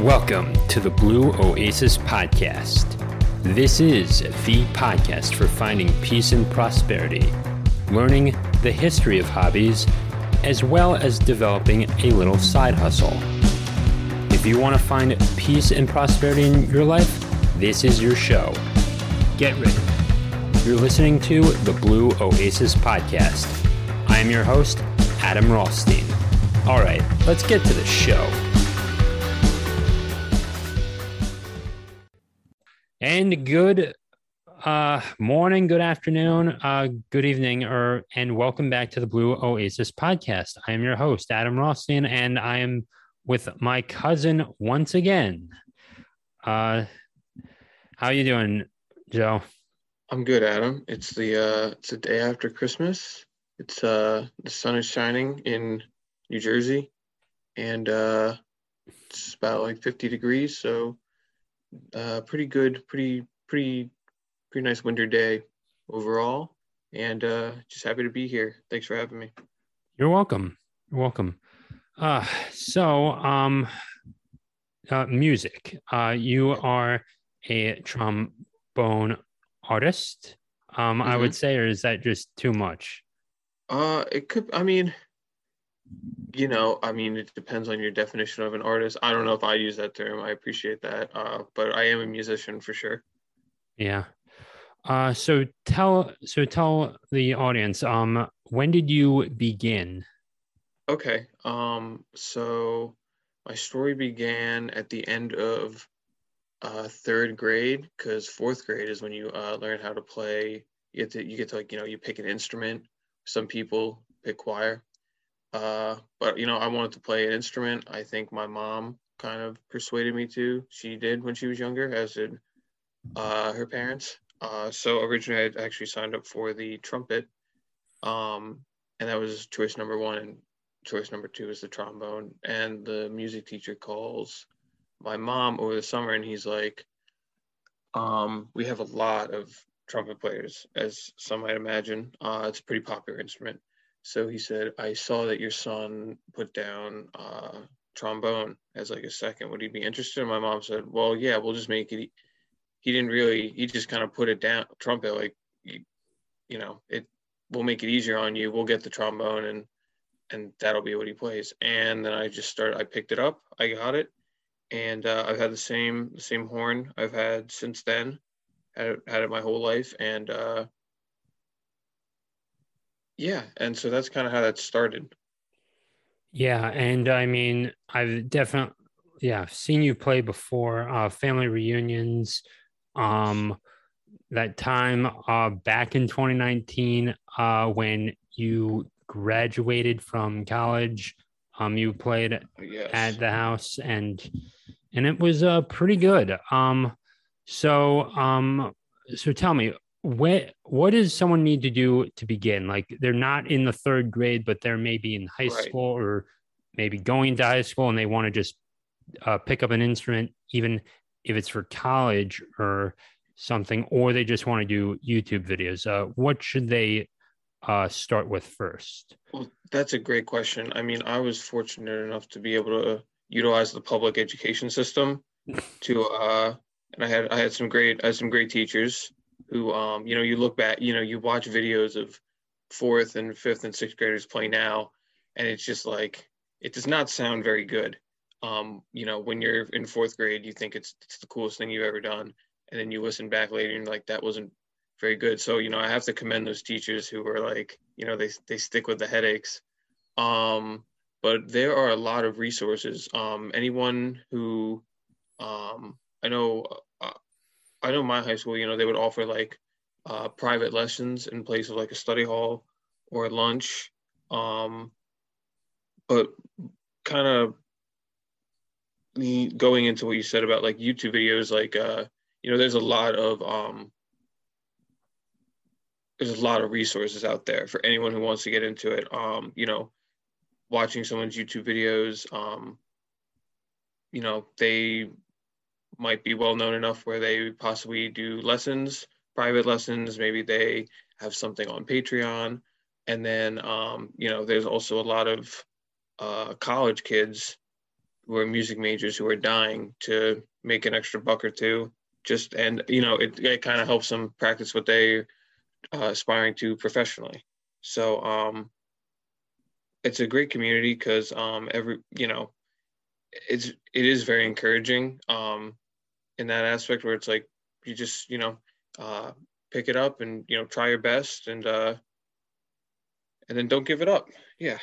Welcome to the Blue Oasis Podcast. This is the podcast for finding peace and prosperity, learning the history of hobbies, as well as developing a little side hustle. If you want to find peace and prosperity in your life, this is your show. Get ready. You're listening to the Blue Oasis Podcast. I am your host, Adam Rothstein. All right, let's get to the show. And good morning, good afternoon, good evening, and welcome back to the Blue Oasis Podcast. I am your host, Adam Rothstein, and I am with my cousin once again. How are you doing, Joe? I'm good, Adam. It's the day after Christmas. It's the sun is shining in New Jersey, and it's about like 50 degrees, so pretty good, pretty nice winter day overall, and just happy to be here. Thanks for having me. You're welcome. You're welcome. Music. You are a trombone artist. I would say, or is that just too much? It could. I mean, you know, I mean, it depends on your definition of an artist. I don't know if I use that term. I appreciate that. But I am a musician for sure. Yeah. So tell the audience, when did you begin? Okay. So my story began at the end of third grade, because fourth grade is when you learn how to play. You get to like, you know, you pick an instrument. Some people pick choir. But you know, I wanted to play an instrument. I think my mom kind of persuaded me to. She did when she was younger, as did her parents. So originally I actually signed up for the trumpet, and that was choice number one, and choice number two is the trombone. And the music teacher calls my mom over the summer, and he's like, we have a lot of trumpet players, as some might imagine. It's a pretty popular instrument. So he said, I saw that your son put down trombone as like a second. Would he be interested? And my mom said, well, yeah, we'll just make it. He didn't really, he just kind of put it down, trumpet, like, you know, it will make it easier on you. We'll get the trombone and that'll be what he plays. And then I just started, I picked it up, I got it. And I've had the same horn I've had since then. Had it my whole life. And yeah, and so that's kind of how that started. Yeah, and I mean, I've definitely, seen you play before, family reunions, that time back in 2019 when you graduated from college, you played at the house, and it was pretty good. So tell me, what does someone need to do to begin? Like, they're not in the third grade, but they're maybe in high school, or maybe going to high school, and they want to just pick up an instrument, even if it's for college or something, or they just want to do YouTube videos. What should they start with first? Well, that's a great question. I mean, I was fortunate enough to be able to utilize the public education system to, and I had some great teachers who, you know, you look back, you know, you watch videos of fourth and fifth and sixth graders play now, and it's just like, it does not sound very good. You know, when you're in fourth grade, you think it's the coolest thing you've ever done. And then you listen back later and you're like, that wasn't very good. So, you know, I have to commend those teachers who were like, you know, they stick with the headaches. But there are a lot of resources. Anyone who, I know, my high school, you know, they would offer like private lessons in place of like a study hall or lunch. But kind of going into what you said about like YouTube videos, like, you know, there's a lot of resources out there for anyone who wants to get into it. You know, watching someone's YouTube videos, you know, they might be well known enough where they possibly do lessons, private lessons. Maybe they have something on Patreon. And then, you know, there's also a lot of college kids were music majors who are dying to make an extra buck or two. Just, and you know, it kind of helps them practice what they aspiring to professionally. So it's a great community because it is very encouraging in that aspect where it's like you just pick it up and try your best and then don't give it up. Yeah.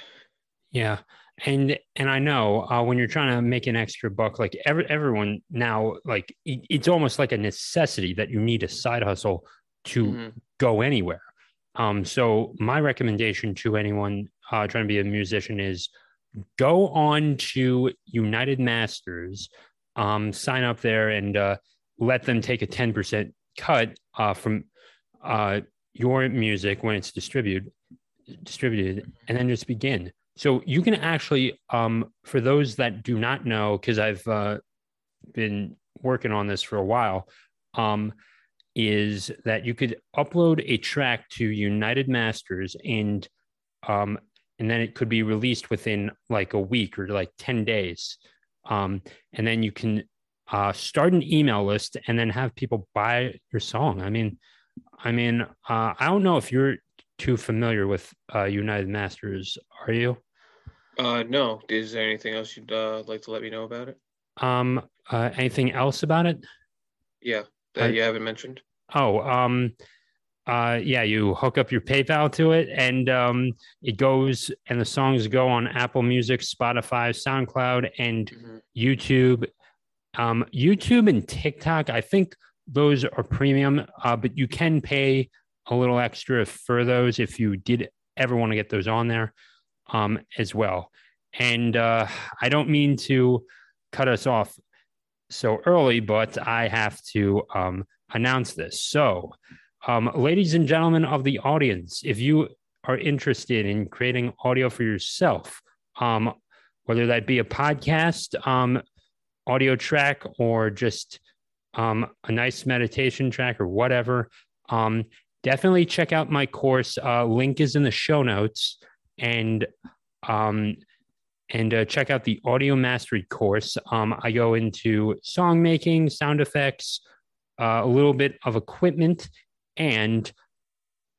And I know when you're trying to make an extra buck, like everyone now, like it's almost like a necessity that you need a side hustle to go anywhere. So my recommendation to anyone trying to be a musician is go on to United Masters, sign up there and let them take a 10% cut from your music when it's distributed, and then just begin. So you can actually, for those that do not know, because I've been working on this for a while, is that you could upload a track to United Masters and then it could be released within like a week or like 10 days. And then you can start an email list and then have people buy your song. I mean, I don't know if you're too familiar with United Masters, are you? No. Is there anything else you'd like to let me know about it? Anything else about it? Yeah, that you haven't mentioned. Yeah, you hook up your PayPal to it, and it goes, and the songs go on Apple Music, Spotify, SoundCloud, and YouTube. YouTube and TikTok, I think those are premium, but you can pay a little extra for those if you did ever want to get those on there as well. And I don't mean to cut us off so early, but I have to announce this. So ladies and gentlemen of the audience, if you are interested in creating audio for yourself, whether that be a podcast, audio track, or just a nice meditation track or whatever, definitely check out my course. Link is in the show notes, and check out the audio mastery course. I go into song making, sound effects, a little bit of equipment, and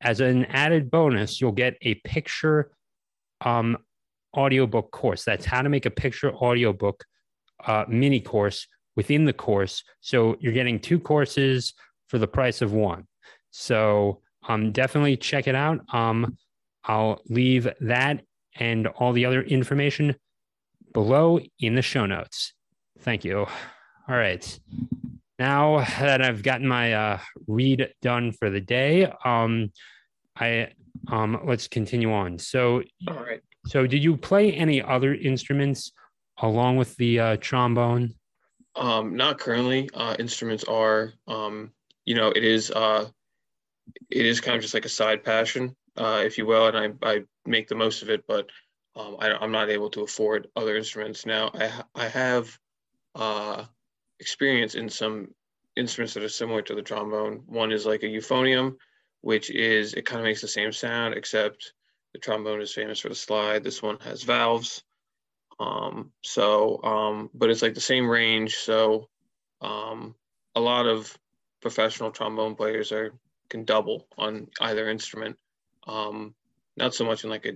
as an added bonus, you'll get a picture audiobook course. That's how to make a picture audiobook mini course within the course. So you're getting two courses for the price of one. So definitely check it out. I'll leave that and all the other information below in the show notes. Thank you. All right. Now that I've gotten my read done for the day, let's continue on. So, all right. So did you play any other instruments along with the trombone? Not currently. Instruments are, it is kind of just like a side passion, if you will, and I make the most of it, but I'm not able to afford other instruments now. I have experience in some instruments that are similar to the trombone. One is like a euphonium, which is, it kind of makes the same sound, except the trombone is famous for the slide. This one has valves. But it's like the same range. So a lot of professional trombone players can double on either instrument, not so much in like a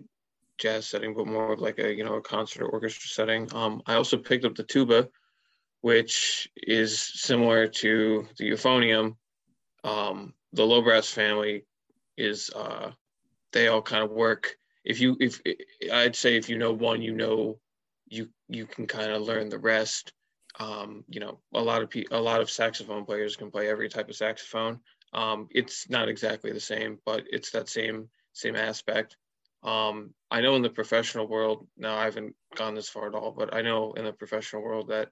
jazz setting, but more of like a a concert or orchestra setting. I also picked up the tuba, which is similar to the euphonium. The low brass family is they all kind of work. If you know one, you can kind of learn the rest. A lot of saxophone players can play every type of saxophone. It's not exactly the same, but it's that same aspect. I know in the professional world, now I haven't gone this far at all, but I know in the professional world that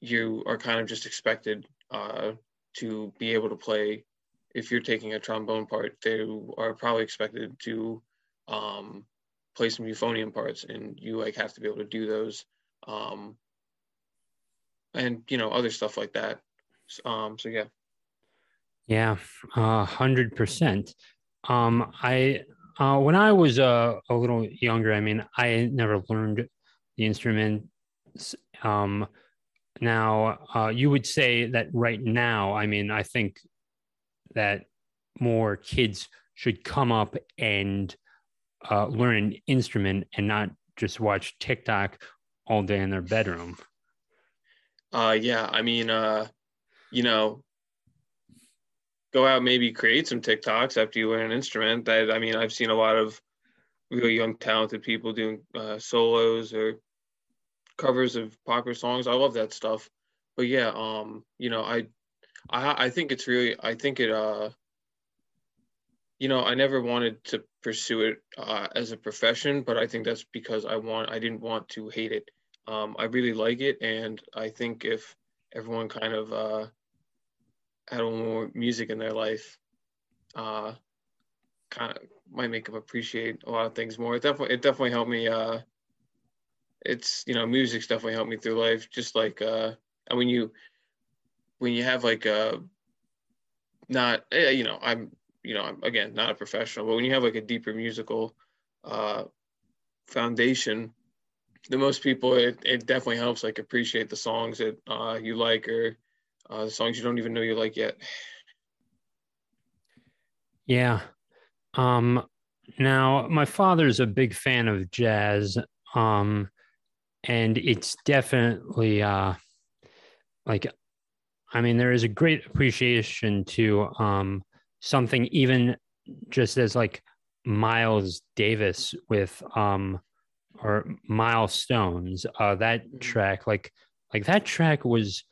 you are kind of just expected to be able to play. If you're taking a trombone part, they are probably expected to play some euphonium parts, and you have to be able to do those, and other stuff like that. So yeah, 100%. I when I was a little younger, I mean, I never learned the instruments. Now, you would say that right now, I mean, I think that more kids should come up and learn an instrument and not just watch TikTok all day in their bedroom. Yeah, I mean, you know, go out, maybe create some TikToks after you learn an instrument. That, I mean, I've seen a lot of really young, talented people doing solos or covers of popular songs. I love that stuff. But yeah, you know, I think it's really, I think it, you know, I never wanted to pursue it as a profession, but I think that's because I didn't want to hate it. I really like it. And I think if everyone kind of had a little more music in their life, kind of might make them appreciate a lot of things more. It definitely helped me. It's, you know, music's definitely helped me through life. Just like, and when you have like a, not, you know, I'm again, not a professional, but when you have like a deeper musical foundation, to most people, it definitely helps like appreciate the songs that you like, or the songs you don't even know you like yet. Yeah. Now, my father's a big fan of jazz. And it's definitely like, I mean, there is a great appreciation to something even just as like Miles Davis with or Milestones. That track, like that track was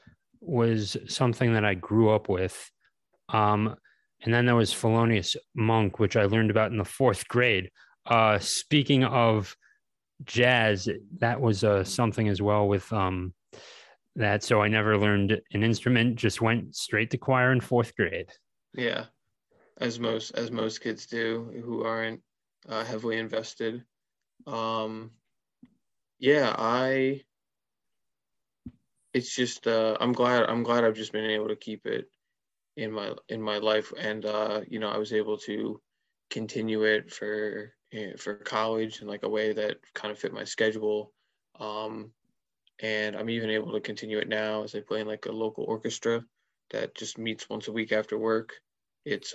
something that I grew up with. And then there was Thelonious Monk, which I learned about in the fourth grade. Speaking of jazz, that was something as well with that. So I never learned an instrument, just went straight to choir in fourth grade. Yeah, as most kids do who aren't heavily invested. Yeah, it's just I'm glad I've just been able to keep it in my life, and you know, I was able to continue it for college in like a way that kind of fit my schedule. And I'm even able to continue it now as I play in like a local orchestra that just meets once a week after work. It's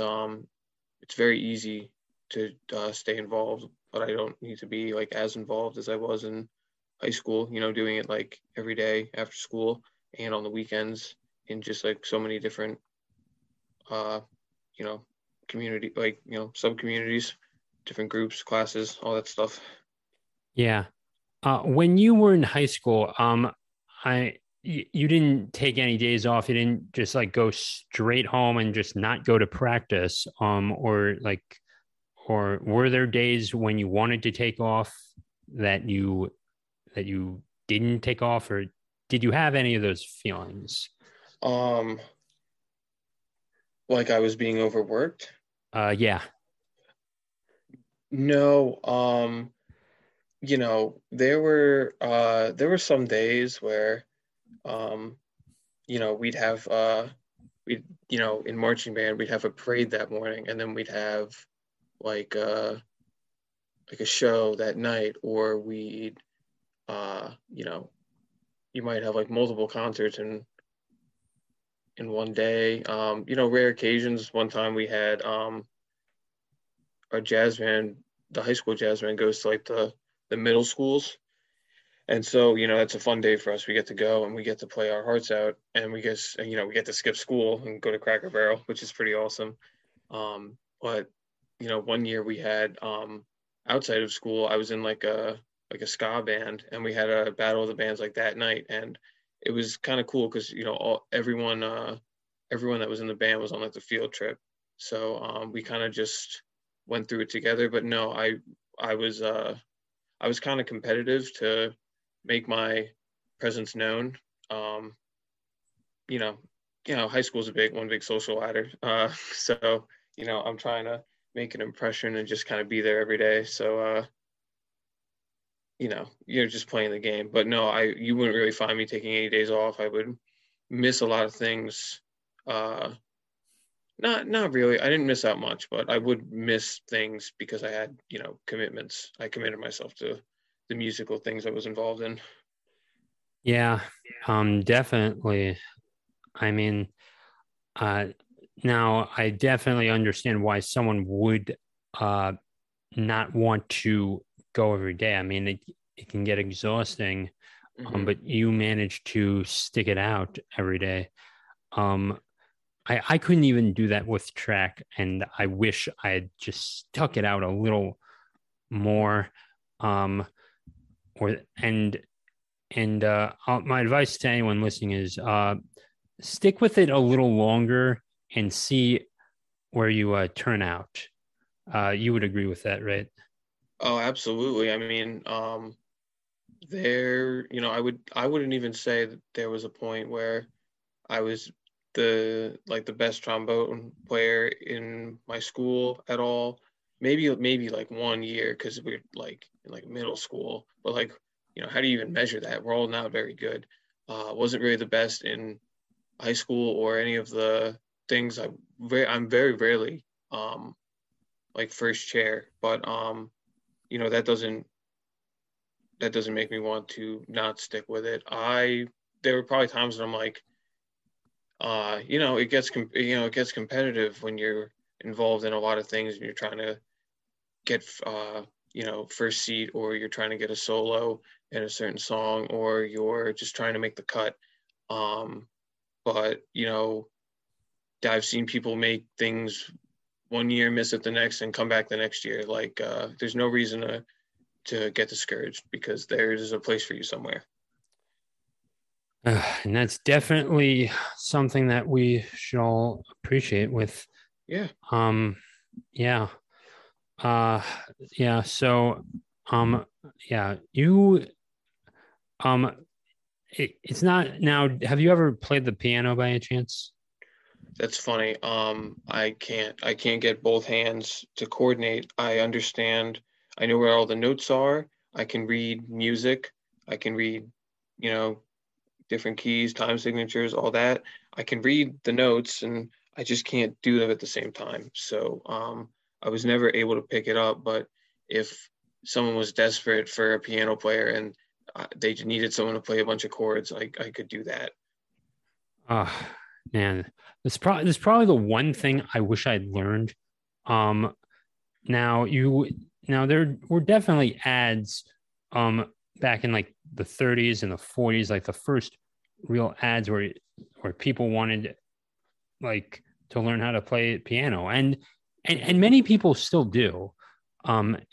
very easy to stay involved, but I don't need to be like as involved as I was in high school, you know, doing it like every day after school and on the weekends, in just like so many different, you know, community, like, you know, sub communities, different groups, classes, all that stuff. Yeah. When you were in high school, you didn't take any days off. You didn't just like go straight home and just not go to practice. Or were there days when you wanted to take off that you didn't take off, or did you have any of those feelings? Like I was being overworked? Yeah. No, you know, there were some days where, you know, we'd have, you know, in marching band, we'd have a parade that morning, and then we'd have like a show that night, or we'd, you know, you might have like multiple concerts in one day. You know, rare occasions. One time we had, our jazz band, the high school jazz band, goes to like the middle schools. And so, you know, that's a fun day for us. We get to go and we get to play our hearts out, and we guess, you know, we get to skip school and go to Cracker Barrel, which is pretty awesome. But, you know, one year we had, outside of school, I was in like a ska band, and we had a battle of the bands like that night. And it was kind of cool, 'cause, you know, everyone that was in the band was on like the field trip. So, we kind of just went through it together. But no, I was kind of competitive to make my presence known. You know, high school's one big social ladder. So, you know, I'm trying to make an impression and just kind of be there every day. So, you know, you're just playing the game. But no, you wouldn't really find me taking any days off. I would miss a lot of things. Not really. I didn't miss out much, but I would miss things because I had, you know, commitments. I committed myself to the musical things I was involved in. Yeah, definitely. I mean, now I definitely understand why someone would not want to go every day. I mean, it can get exhausting, but you manage to stick it out every day. I couldn't even do that with track, and I wish I had just stuck it out a little more. My advice to anyone listening is stick with it a little longer and see where you turn out. You would agree with that, right? Oh, absolutely. I mean, I wouldn't even say that there was a point where I was the best trombone player in my school at all. Maybe like 1 year, because we're in middle school, but how do you even measure that? We're all not very good. Wasn't really the best in high school or any of the things. I'm very rarely first chair, but that doesn't make me want to not stick with it. There were probably times when I'm like, it gets competitive when you're involved in a lot of things and you're trying to get first seat, or you're trying to get a solo in a certain song, or you're just trying to make the cut. I've seen people make things 1 year, miss it the next, and come back the next year. There's no reason to get discouraged, because there's a place for you somewhere. And that's definitely something that we should all appreciate with. Yeah. It's not now. Have you ever played the piano by any chance? That's funny. I can't get both hands to coordinate. I understand. I know where all the notes are. I can read music. I can read, different keys, time signatures, all that. I can read the notes, and I just can't do them at the same time. So I was never able to pick it up. But if someone was desperate for a piano player and they needed someone to play a bunch of chords, I could do that. Man, this is probably the one thing I wish I'd learned. Now there were definitely ads back in the 30s and the 40s, the first real ads where people wanted to learn how to play piano, and many people still do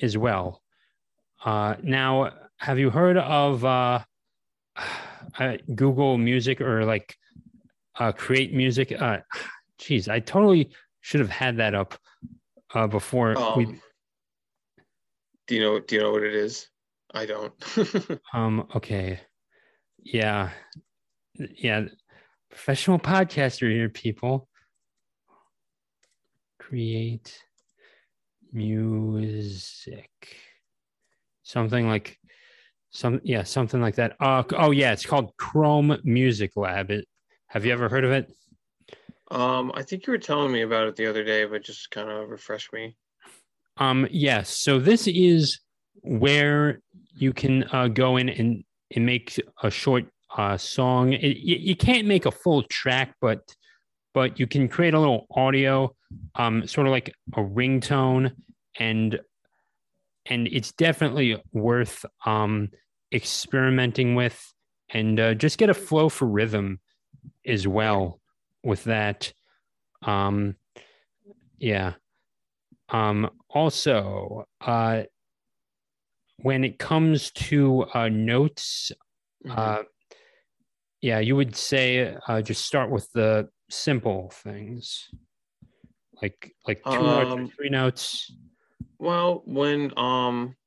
as well. Now, have you heard of Google Music or Create Music? Geez, I totally should have had that up before. Do you know what it is? I don't. Okay. Yeah. Yeah. Professional podcaster here, people. Create Music. Something like that. It's called Chrome Music Lab. Have you ever heard of it? I think you were telling me about it the other day, but just kind of refresh me. Yes. So this is where you can go in and make a short song. You can't make a full track, but you can create a little audio, sort of like a ringtone, and it's definitely worth experimenting with, and just get a flow for rhythm as well with that. Also, when it comes to notes, you would say just start with the simple things, like two notes or three notes. Well, when I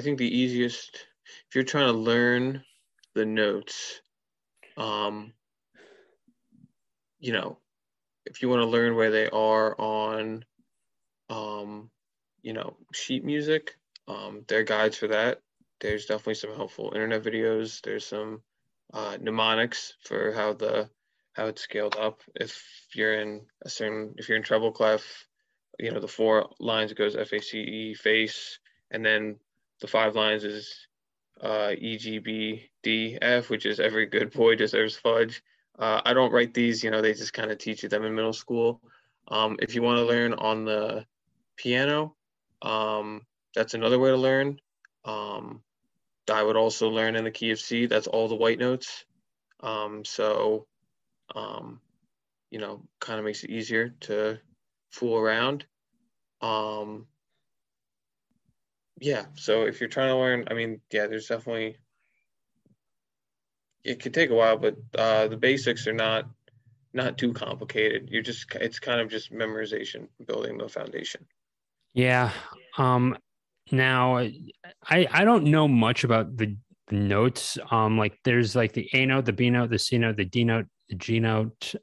think the easiest, if you're trying to learn the notes, if you want to learn where they are on, sheet music. There are guides for that. There's definitely some helpful internet videos. There's some mnemonics for how it's scaled up. If you're in treble clef, the 4 lines, it goes F A C E, face, and then the 5 lines is EGBDF, which is Every Good Boy Deserves Fudge. I don't write these, you know, they just kind of teach you them in middle school. If you want to learn on the piano, that's another way to learn. I would also learn in the key of C, that's all the white notes. You know, kind of makes it easier to fool around. Yeah, so if you're trying to learn, I mean, yeah, there's definitely, it could take a while, but the basics are not too complicated. You're just, it's kind of just memorization, building the foundation. Yeah. Now I don't know much about the notes. Like there's like the A note, the B note, the C note, the D note, the G note,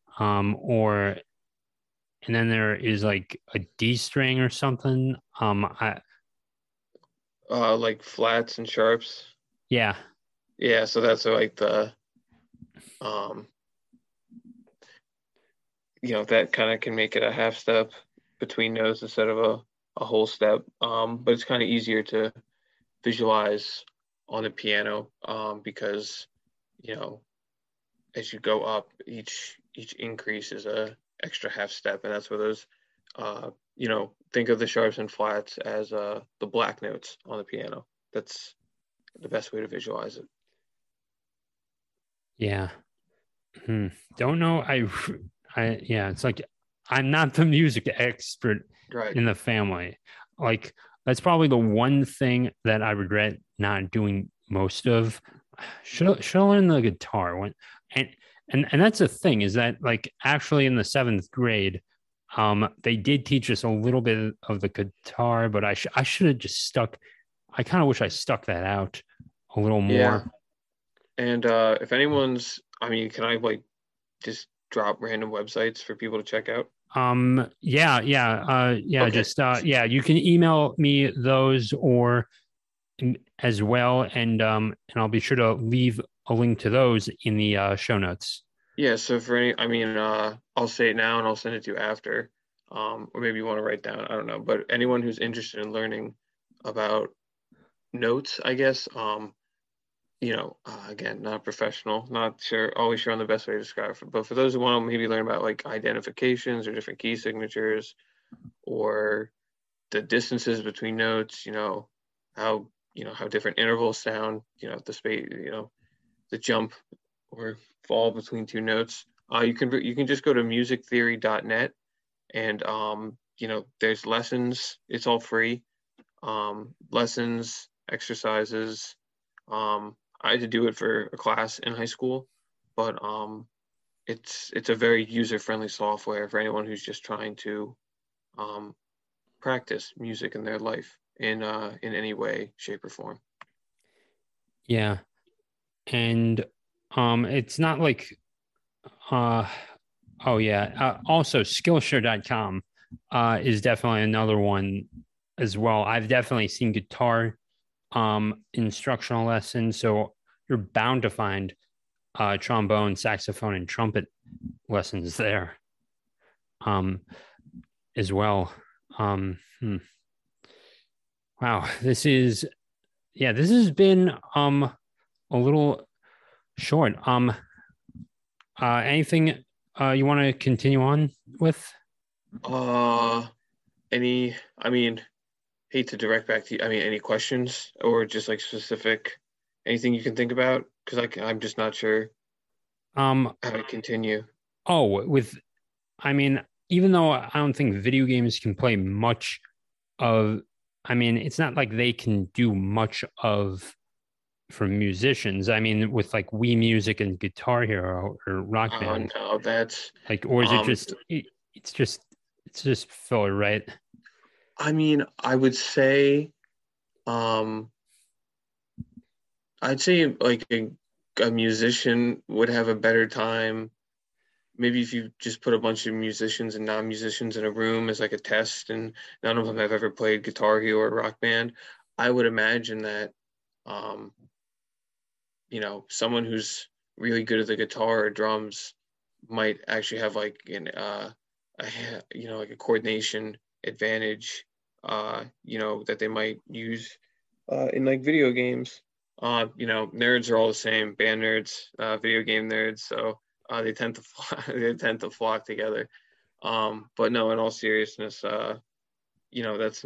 and then there is like a D string or something. Like flats and sharps. Yeah. Yeah. So that's like the, you know, that kind of can make it a half step between notes instead of a whole step. But it's kind of easier to visualize on the piano, because, you know, as you go up, each increase is a extra half step, and that's where those, you know, think of the sharps and flats as the black notes on the piano. That's the best way to visualize it. Yeah. Don't know. I yeah. It's like I'm not the music expert in the family. Like that's probably the one thing that I regret not doing most of. Should I learn the guitar one? And that's the thing, is that like actually in the 7th grade, they did teach us a little bit of the guitar, but I should have just stuck. I kind of wish I stuck that out a little more. Yeah. And if anyone's, I mean, can I like just drop random websites for people to check out? Yeah. Okay. Just yeah, you can email me those or as well, and I'll be sure to leave a link to those in the show notes. Yeah, so for any, I mean, I'll say it now and I'll send it to you after, or maybe you want to write down, I don't know, but anyone who's interested in learning about notes, I guess, you know, again, not professional, not sure, always sure on the best way to describe it, but for those who want to maybe learn about like identifications or different key signatures or the distances between notes, you know, how different intervals sound, you know, the space, you know, the jump or fall between two notes. You can just go to musictheory.net and, you know, there's lessons. It's all free. Lessons, exercises. I had to do it for a class in high school, but it's a very user-friendly software for anyone who's just trying to practice music in their life in any way, shape, or form. Yeah. And it's not like also Skillshare.com is definitely another one as well. I've definitely seen guitar instructional lessons, so you're bound to find trombone, saxophone, and trumpet lessons there as well. Wow, this has been a little short. Anything you want to continue on with? Hate to direct back to you. I mean, any questions or just like specific, anything you can think about? Because I'm just not sure how to continue. Even though I don't think video games can play much of, I mean, it's not like they can do much of for musicians. I mean, with like Wii Music and Guitar Hero or Rock Band. No, that's like, or is it just it's just filler, right? I mean, I would say like a musician would have a better time. Maybe if you just put a bunch of musicians and non-musicians in a room as like a test, and none of them have ever played Guitar Hero or Rock Band, I would imagine that you know, someone who's really good at the guitar or drums might actually have like a coordination advantage, you know, that they might use in like video games you know, nerds are all the same, band nerds, video game nerds. So they tend to flock together. But no, in all seriousness, you know, it's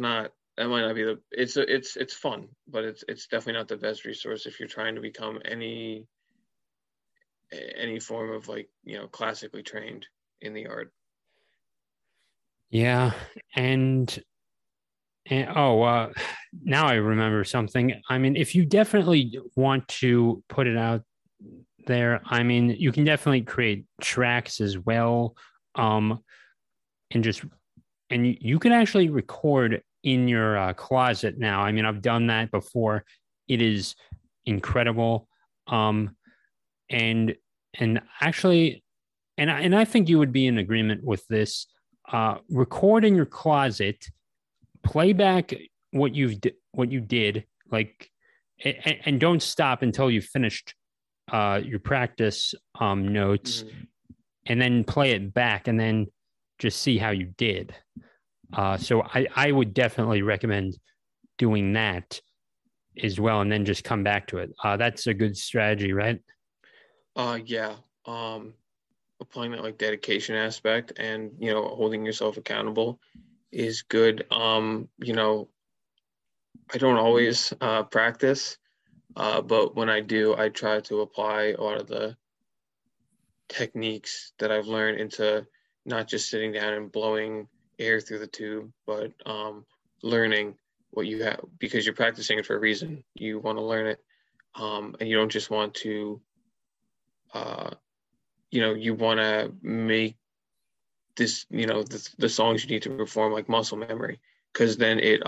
fun, but it's definitely not the best resource if you're trying to become any form of, like, you know, classically trained in the art. Yeah. And now I remember something. I mean, if you definitely want to put it out there, I mean, you can definitely create tracks as well. And you can actually record in your closet now. I mean, I've done that before. It is incredible. And I think you would be in agreement with this. Record in your closet, play back what you did, like, and don't stop until you've finished your practice notes, mm-hmm. and then play it back, and then just see how you did. So I would definitely recommend doing that as well, and then just come back to it. That's a good strategy, right? Yeah. Applying that, like, dedication aspect and, you know, holding yourself accountable is good. You know, I don't always practice, but when I do, I try to apply a lot of the techniques that I've learned into not just sitting down and blowing air through the tube, but learning what you have, because you're practicing it for a reason. You want to learn it, and you don't just want to, you know, you want to make this, you know, the songs you need to perform, like, muscle memory, because then it,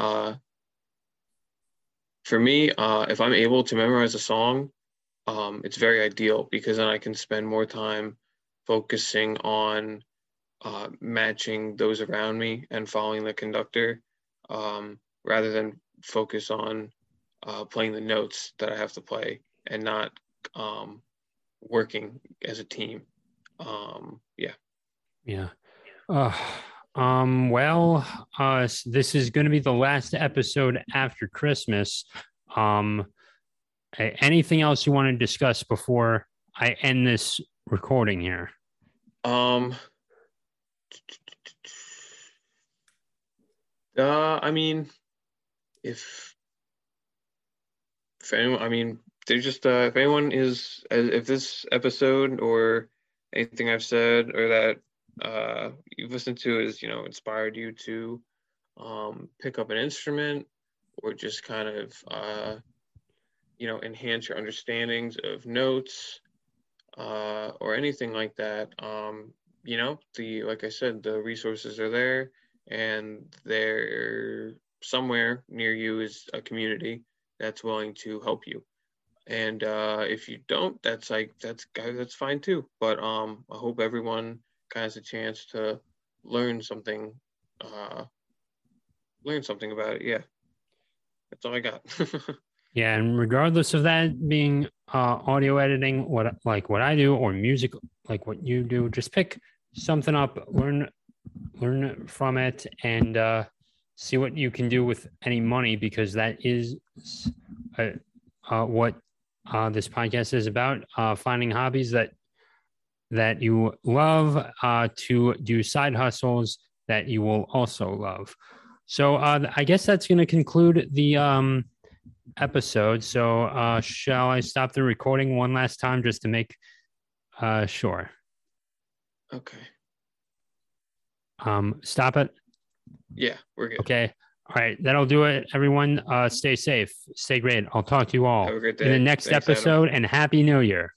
for me, if I'm able to memorize a song, it's very ideal, because then I can spend more time focusing on matching those around me and following the conductor, rather than focus on playing the notes that I have to play and not working as a team. Yeah. This is going to be the last episode after Christmas. Anything else you want to discuss before I end this recording here? I mean, if anyone, I mean, there's just, if anyone is, if this episode or anything I've said or that you've listened to is, you know, inspired you to pick up an instrument or just kind of, you know, enhance your understandings of notes or anything like that, you know, like I said, the resources are there, and there somewhere near you is a community that's willing to help you. And if you don't, that's fine too. But I hope everyone has a chance to learn something about it. Yeah, that's all I got. Yeah, and regardless of that being audio editing, what I do, or music, like what you do, just pick something up, learn from it, and see what you can do with any money, because that is what this podcast is about: finding hobbies that you love, to do side hustles that you will also love. So I guess that's going to conclude the episode. So shall I stop the recording one last time just to make sure? Okay. Stop it. Yeah, we're good. Okay. All right. That'll do it, everyone. Stay safe. Stay great. I'll talk to you all in the next episode, Adam. And Happy New Year.